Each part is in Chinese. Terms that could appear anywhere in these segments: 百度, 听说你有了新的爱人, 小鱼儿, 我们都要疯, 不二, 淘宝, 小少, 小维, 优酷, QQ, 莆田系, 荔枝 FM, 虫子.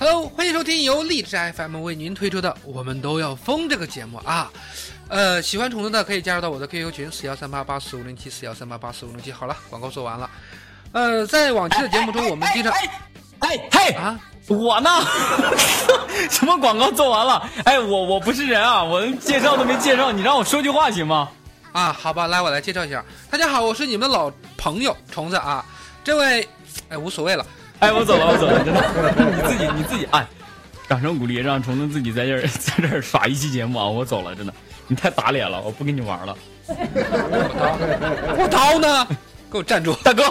Hello， 欢迎收听由荔枝 FM 为您推出的《我们都要疯》这个节目啊。喜欢虫子的可以加入到我的 QQ 群41388455074138845507。好了，广告做完了。在往期的节目中，我们经常，啊，我呢？什么广告做完了？哎，我不是人啊，我介绍都没介绍，你让我说句话行吗？啊，好吧，来我来介绍一下。大家好，我是你们的老朋友虫子啊。这位，哎，无所谓了。哎，我走了，真的，你自己哎，掌声鼓励，让虫子自己在这儿耍一期节目啊！我走了，真的，你太打脸了，我不跟你玩了。我刀呢？给我站住，大哥，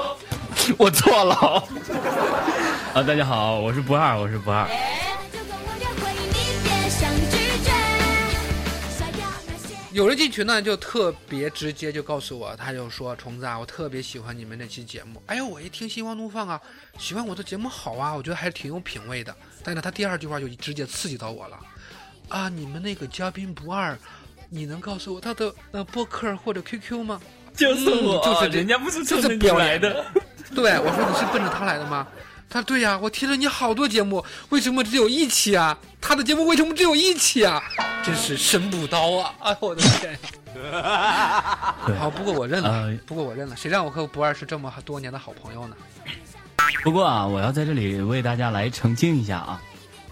我错了。啊，大家好，我是不二。有人进群呢，就特别直接就告诉我，他就说虫子啊，我特别喜欢你们这期节目。哎呦，我一听心花怒放啊，喜欢我的节目好啊，我觉得还是挺有品位的。但是他第二句话就直接刺激到我了，啊，你们那个嘉宾不二，你能告诉我他的播客或者 QQ 吗？就是我，就是人家不是冲着你来的。对，我说你是奔着他来的吗？他对呀，我听了你好多节目，为什么只有一期啊？他的节目为什么只有一期啊？真是神补刀啊！哎，我的天呀！好，不过我认了，谁让我和不二是这么多年的好朋友呢？不过啊，我要在这里为大家来澄清一下啊，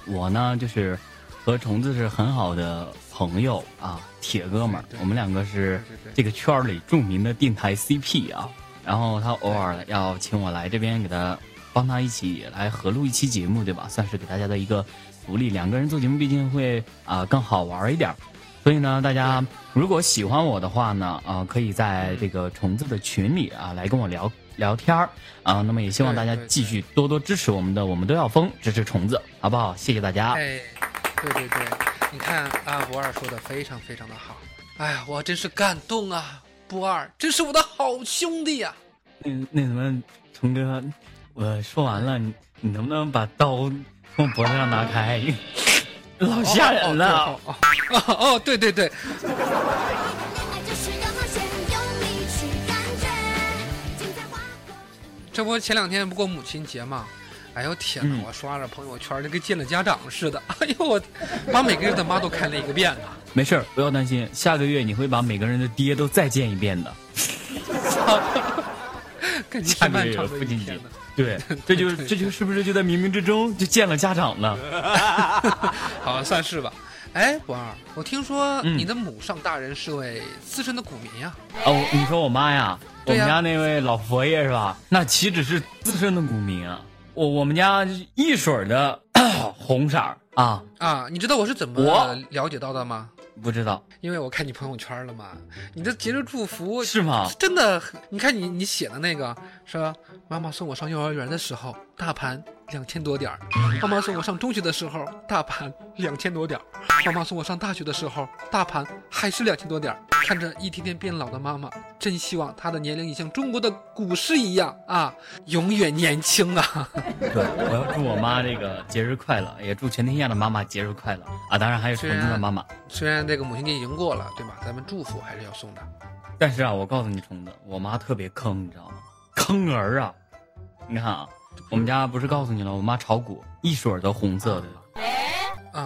我呢就是和虫子是很好的朋友啊，铁哥们儿，我们两个是这个圈里著名的电台 CP 啊，然后他偶尔要请我来这边给他。帮他一起来合录一期节目，对吧？算是给大家的一个福利。两个人做节目毕竟会更好玩一点，所以呢，大家如果喜欢我的话呢，可以在这个虫子的群里啊来跟我聊聊天儿啊。那么也希望大家继续多多支持我们的，我们都要疯，支持虫子，好不好？谢谢大家。哎，对，你看啊，不二说的非常非常的好。哎呀，我真是感动啊！不二，真是我的好兄弟呀、啊。那什么，虫哥。我说完了，你能不能把刀从脖子上拿开？老吓人了！哦，对。这不前两天不过母亲节嘛？哎呦天哪！我刷着朋友圈，就跟见了家长似的。哎呦我，把每个人的妈都看了一个遍了。没事，不要担心，下个月你会把每个人的爹都再见一遍的。感觉漫长的一天呢。对，这就是是不是就在冥冥之中就见了家长呢？好，算是吧。哎，不二，我听说你的母上大人是位资深的股民呀。哦，你说我妈呀，我们家那位老佛爷是吧？那岂止是资深的股民啊？我们家一水的红色啊！你知道我是怎么了解到的吗？不知道，因为我看你朋友圈了嘛，你的节日祝福是吗？真的，你看你写的那个说，妈妈送我上幼儿园的时候，大盘2000多点；妈妈送我上中学的时候，大盘2000多点；妈妈送我上大学的时候，大盘还是2000多点。看着一天天变老的妈妈，真希望她的年龄也像中国的股市一样啊，永远年轻啊！对，我要祝我妈这个节日快乐，也祝全天下的妈妈节日快乐啊！当然还有纯子的妈妈。虽然这个母亲节已经过了，对吧？咱们祝福还是要送的。但是啊，我告诉你，虫子，我妈特别坑，你知道吗？坑儿啊！你看啊，我们家不是告诉你了，我妈炒股，一水的红色的，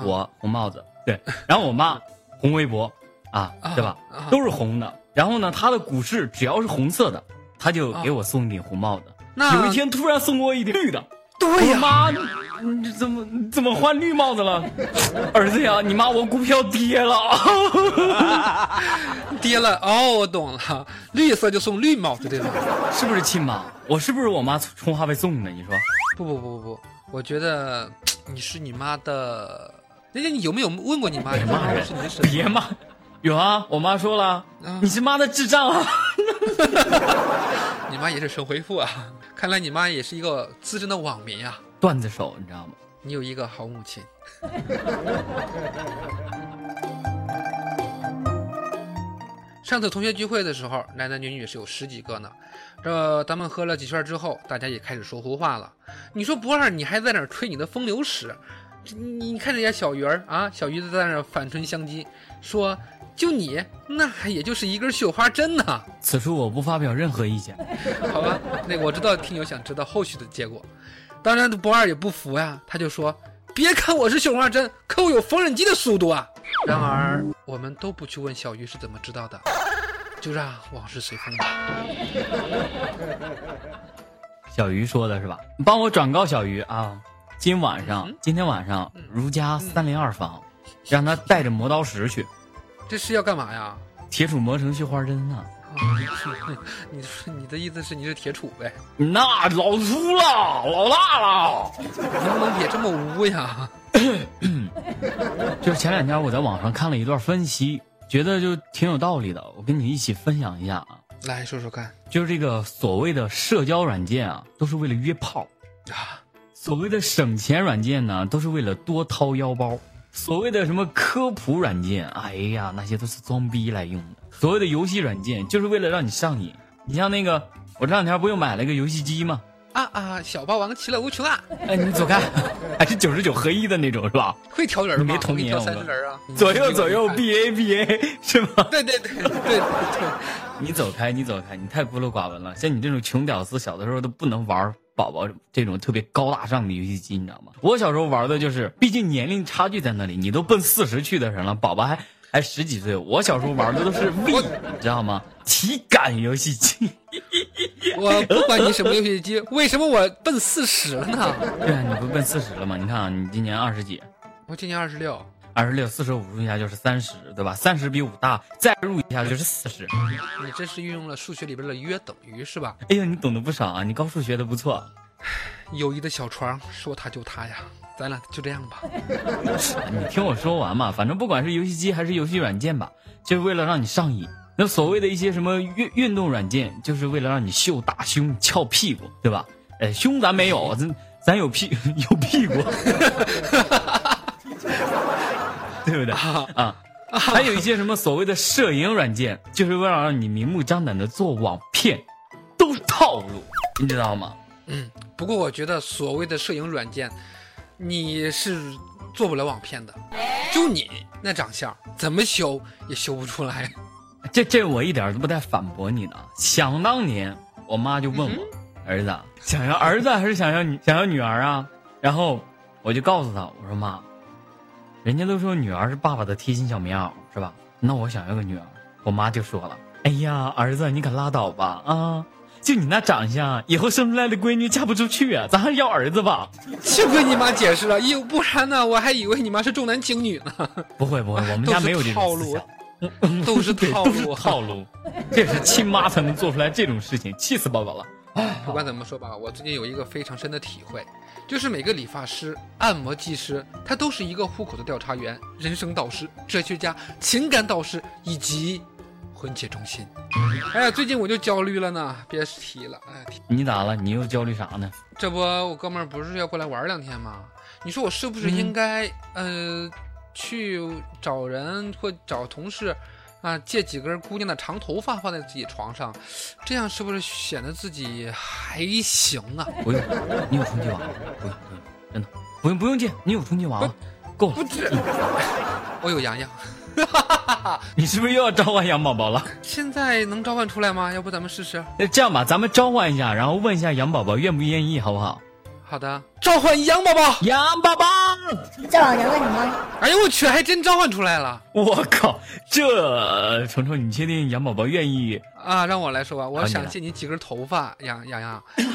我红帽子，对，然后我妈红围脖。啊，对吧？都是红的。然后呢，他的股市只要是红色的，他就给我送一顶红帽子。那有一天突然送我一顶绿的，对呀、啊，妈，你怎么换绿帽子了？儿子呀，你妈我股票跌了，跌了哦，我懂了，绿色就送绿帽子，对吧？是不是亲妈？我是不是我妈充话费送的？你说？不，我觉得你是你妈的。人家你有没有问过你妈？骂人，别骂。有啊，我妈说了，你是妈的智障啊！你妈也是神回复啊，看来你妈也是一个资深的网民啊，段子手，你知道吗？你有一个好母亲。上次同学聚会的时候，男男女女是有10几个呢。这咱们喝了几圈之后，大家也开始说胡话了。你说不二，你还在那儿吹你的风流史？你看人家小鱼儿啊，小鱼子在那儿反唇相讥，说。就你那还也就是一根绣花针呢。此处我不发表任何意见。好吧，那我知道听友想知道后续的结果。当然不二也不服呀，他就说别看我是绣绒二针，可我有缝纫机的速度啊。然而我们都不去问小鱼是怎么知道的，就让往事随风吧。小鱼说的是吧，你帮我转告小鱼啊，今天晚上如家302房，让他带着磨刀石去。这是要干嘛呀？铁杵磨成绣花针啊。你的意思是你是铁杵呗？那老粗了，老辣了，能不能别这么污呀？就是前两天我在网上看了一段分析，觉得就挺有道理的，我跟你一起分享一下啊。来说说看。就是这个所谓的社交软件啊，都是为了约炮啊；所谓的省钱软件呢，都是为了多掏腰包；所谓的什么科普软件，哎呀，那些都是装逼来用的。所谓的游戏软件就是为了让你上瘾，你像那个我这两天不又买了一个游戏机吗？小霸王其乐无穷啊！哎，你走开，还是99合1的那种是吧？会调人吗？你没童年，我调30人啊！左右 BABA 是吗？对。你走开，你太孤陋寡闻了。像你这种穷屌丝，小的时候都不能玩宝宝这种特别高大上的游戏机，你知道吗？我小时候玩的就是，毕竟年龄差距在那里，你都奔40去的人了，宝宝还10几岁，我小时候玩的都是 V， 你知道吗？体感游戏机。我不管你什么游戏机，为什么我奔40了呢？对啊，你不奔40了吗？你看啊，你今年20几，我今年26。45入一下就是30，对吧？30比5大，再入一下就是40。你真是运用了数学里边的约等于，是吧？哎呀，你懂得不少啊，你高数学的不错。友谊的小床，说塌就塌呀。咱俩就这样吧。你听我说完嘛，反正不管是游戏机还是游戏软件吧，就是为了让你上瘾。那所谓的一些什么运动软件，就是为了让你秀大胸翘屁股，对吧？胸咱没有，咱有屁股，对不对啊？还有一些什么所谓的摄影软件，就是为了让你明目张胆的做网骗，都是套路，你知道吗？嗯，不过我觉得所谓的摄影软件，你是做不了网骗的，就你那长相怎么修也修不出来。这我一点都不带反驳你的。想当年我妈就问我、儿子想要儿子还是想要女儿啊，然后我就告诉她，我说妈，人家都说女儿是爸爸的贴心小棉袄是吧，那我想要个女儿。我妈就说了，哎呀儿子你可拉倒吧啊，就你那长相，以后生出来的闺女嫁不出去啊，咱还是要儿子吧。幸亏你妈解释了，不然呢，我还以为你妈是重男轻女呢。不会，我们家没有这种思想，都是套路，这也是亲妈才能做出来这种事情，气死宝宝了。不管怎么说吧，我最近有一个非常深的体会，就是每个理发师、按摩技师，他都是一个户口的调查员、人生导师、哲学家、情感导师以及婚介中心。哎呀，最近我就焦虑了呢，别提了。哎，你咋了？你又焦虑啥呢？这不，我哥们儿不是要过来玩2天吗？你说我是不是应该去找人或找同事啊，借几根姑娘的长头发放在自己床上，这样是不是显得自己还行啊？不用，你有充气娃娃？不用，真的不用借，你有充气娃娃够了。不止，我有洋洋。你是不是又要召唤羊宝宝了？现在能召唤出来吗？要不咱们试试？那这样吧，咱们召唤一下，然后问一下羊宝宝愿不愿意，好不好？好的，召唤羊宝宝，这老娘问你吗？哎呦我去，还真召唤出来了！我靠，这程程，你确定羊宝宝愿意啊？让我来说吧，我想借你几根头发，羊，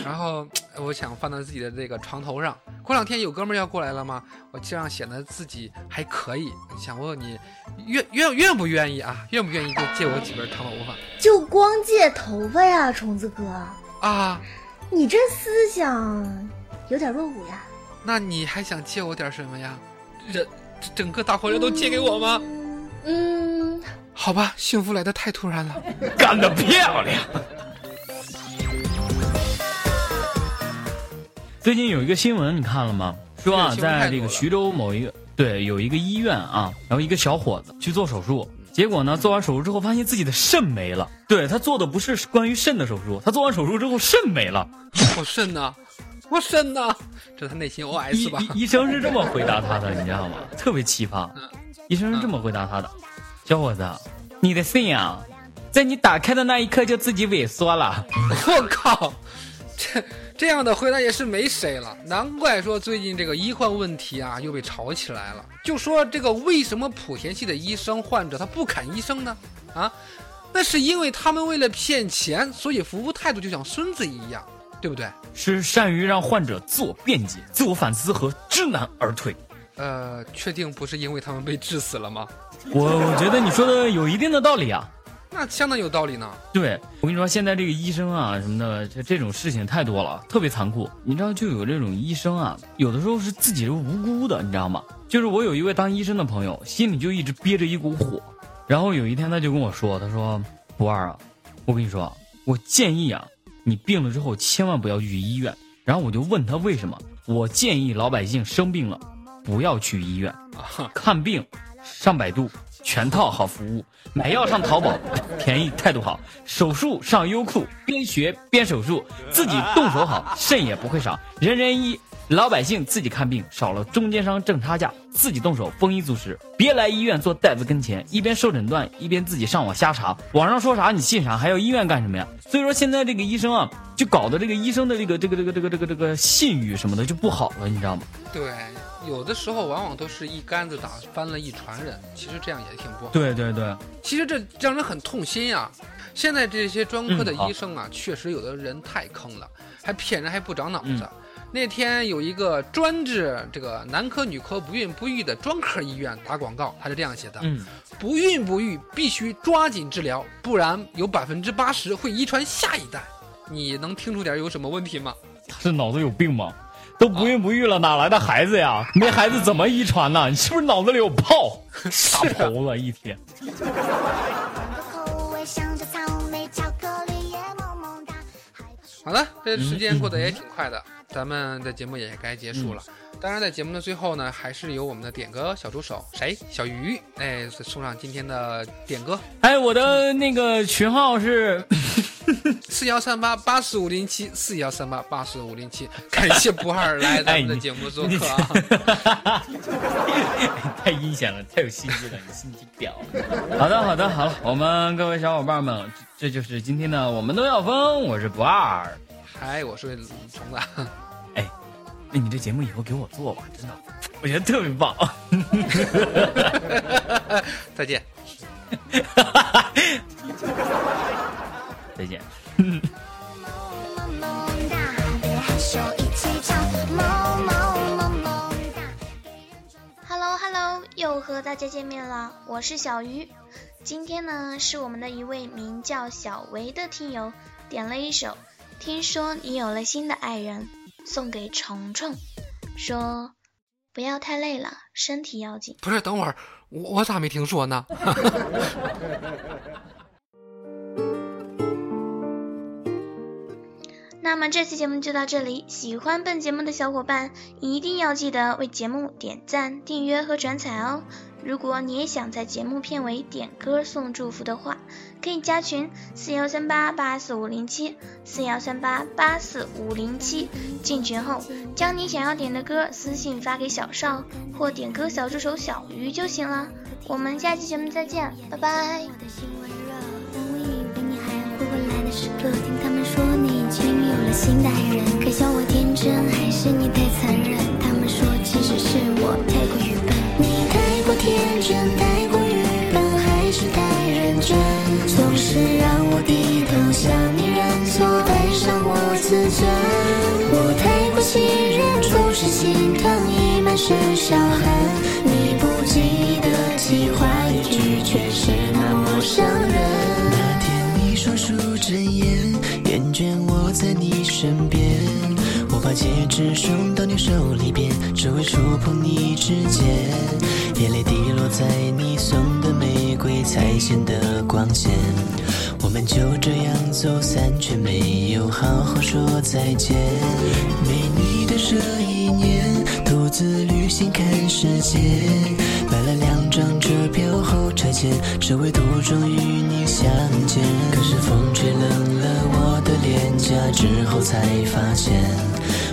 然后我想放到自己的这个床头上。过两天有哥们要过来了吗？我这样显得自己还可以。想问你，愿不愿意啊？愿不愿意就借我几根长头发？就光借头发呀，虫子哥啊，你这思想有点落伍呀。那你还想借我点什么呀？整个大活人都借给我吗？好吧，幸福来得太突然了。干得漂亮。最近有一个新闻你看了吗？说啊，在这个徐州某一个有一个医院啊，然后一个小伙子去做手术，结果呢，做完手术之后发现自己的肾没了。对，他做的不是关于肾的手术，他做完手术之后肾没了。我肾呢？这他内心 OS 吧。医生是这么回答他的，你知道吗？特别奇葩。医生是这么回答他的：小伙子，你的肾啊，在你打开的那一刻就自己萎缩了。我靠，这样的回答也是没谁了，难怪说最近这个医患问题啊又被吵起来了。就说这个为什么莆田系的医生患者他不砍医生呢？啊，那是因为他们为了骗钱，所以服务态度就像孙子一样，对不对？是善于让患者自我辩解、自我反思和知难而退。确定不是因为他们被治死了吗？我觉得你说的有一定的道理啊。那相当有道理呢。对，我跟你说，现在这个医生啊什么的，这种事情太多了，特别残酷。你知道，就有这种医生啊，有的时候是自己是无辜的，你知道吗？就是我有一位当医生的朋友，心里就一直憋着一股火，然后有一天他就跟我说，他说：“不二啊，我跟你说，我建议啊，你病了之后千万不要去医院。”然后我就问他为什么？我建议老百姓生病了，不要去医院，看病上百度。全套好服务，买药上淘宝，便宜态度好；手术上优酷，边学边手术，自己动手好，肾也不会少。人人医，老百姓自己看病，少了中间商挣差价，自己动手丰衣足食。别来医院做大夫跟前，一边受诊断一边自己上网瞎查，网上说啥你信啥，还要医院干什么呀？所以说现在这个医生啊，就搞得这个医生的这个信誉什么的就不好了，你知道吗？对。有的时候往往都是一竿子打翻了一船人，其实这样也挺不好。对对对，其实这让人很痛心啊。现在这些专科的医生啊，确实有的人太坑了，还骗人还不长脑子。那天有一个专治这个男科女科不孕不育的专科医院打广告，他是这样写的：不孕不育必须抓紧治疗，不然有80%会遗传下一代。你能听出点有什么问题吗？他是脑子有病吗？都不孕不育了，哪来的孩子呀？没孩子怎么遗传呢？你是不是脑子里有泡？傻猴子一天。好了，这时间过得也挺快的，咱们的节目也该结束了。当然，在节目的最后呢，还是由我们的点歌小助手小鱼，送上今天的点歌。我的那个群号是。41388507，41388507，感谢不二来咱们的节目做客啊！太阴险了，太有心机了，你心机婊。好了，我们各位小伙伴们，这就是今天的我们都要疯。我是不二，我是虫子。那你这节目以后给我做吧，真的，我觉得特别棒。再见。再见。Hello， 又和大家见面了，我是小鱼。今天呢，是我们的一位名叫小维的听友点了一首《听说你有了新的爱人》，送给虫虫，说不要太累了，身体要紧。不是，等会儿我咋没听说呢？那么这期节目就到这里，喜欢本节目的小伙伴一定要记得为节目点赞、订阅和转采哦。如果你也想在节目片尾点歌送祝福的话，可以加群41388507，41388507。进群后，将你想要点的歌私信发给小少或点歌小助手小鱼就行了。我们下期节目再见，拜拜。时刻听他们说你已经有了新的爱人，可笑我天真还是你太残忍？他们说其实是我太过愚笨，你太过天真，太过愚笨，还是太认真，总是让我低头向你认错，爱上我自尊。我太过信任，总是心疼你满身伤痕，你不经意的计划一句却是那么伤人。双手睁眼，厌倦我在你身边，我把戒指送到你手里边，只为触碰你指尖，眼泪滴落在你送的玫瑰彩线的光线，我们就这样走散，却没有好好说再见。没你的这一年，独自旅行看世界，买了2张车票后拆迁，只为途中与你相见。可是风吹冷了我的脸颊之后，才发现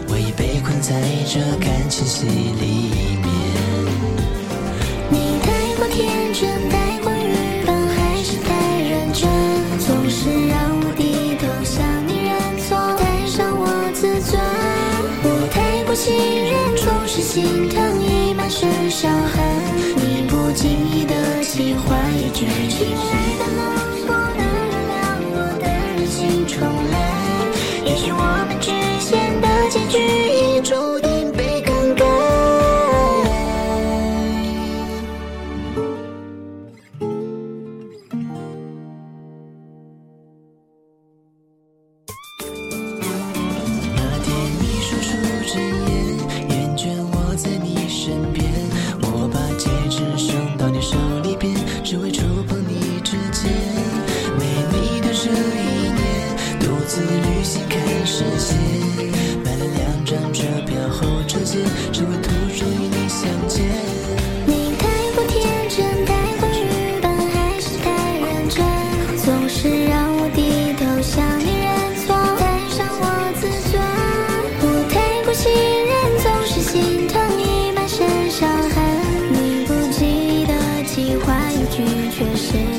我已被困在这感情戏里面。你太过天真，太过愚笨，还是太认真，总是让我低头向你认错，带上我。重来，也许我们之间的结局已注定被更改。那天你说出真言，厌倦我在你身边，我把戒指上到你手里边，只为触碰你指尖。美丽的这一年，独自旅行看世界，买了2张车票后折现，只为途中与你相见。你太过天真，太过日本，还是太认真，总是让我低头向你认错，带上我自尊。我太过信任，总是心疼你满身伤痕，你不记得计划与拒绝时。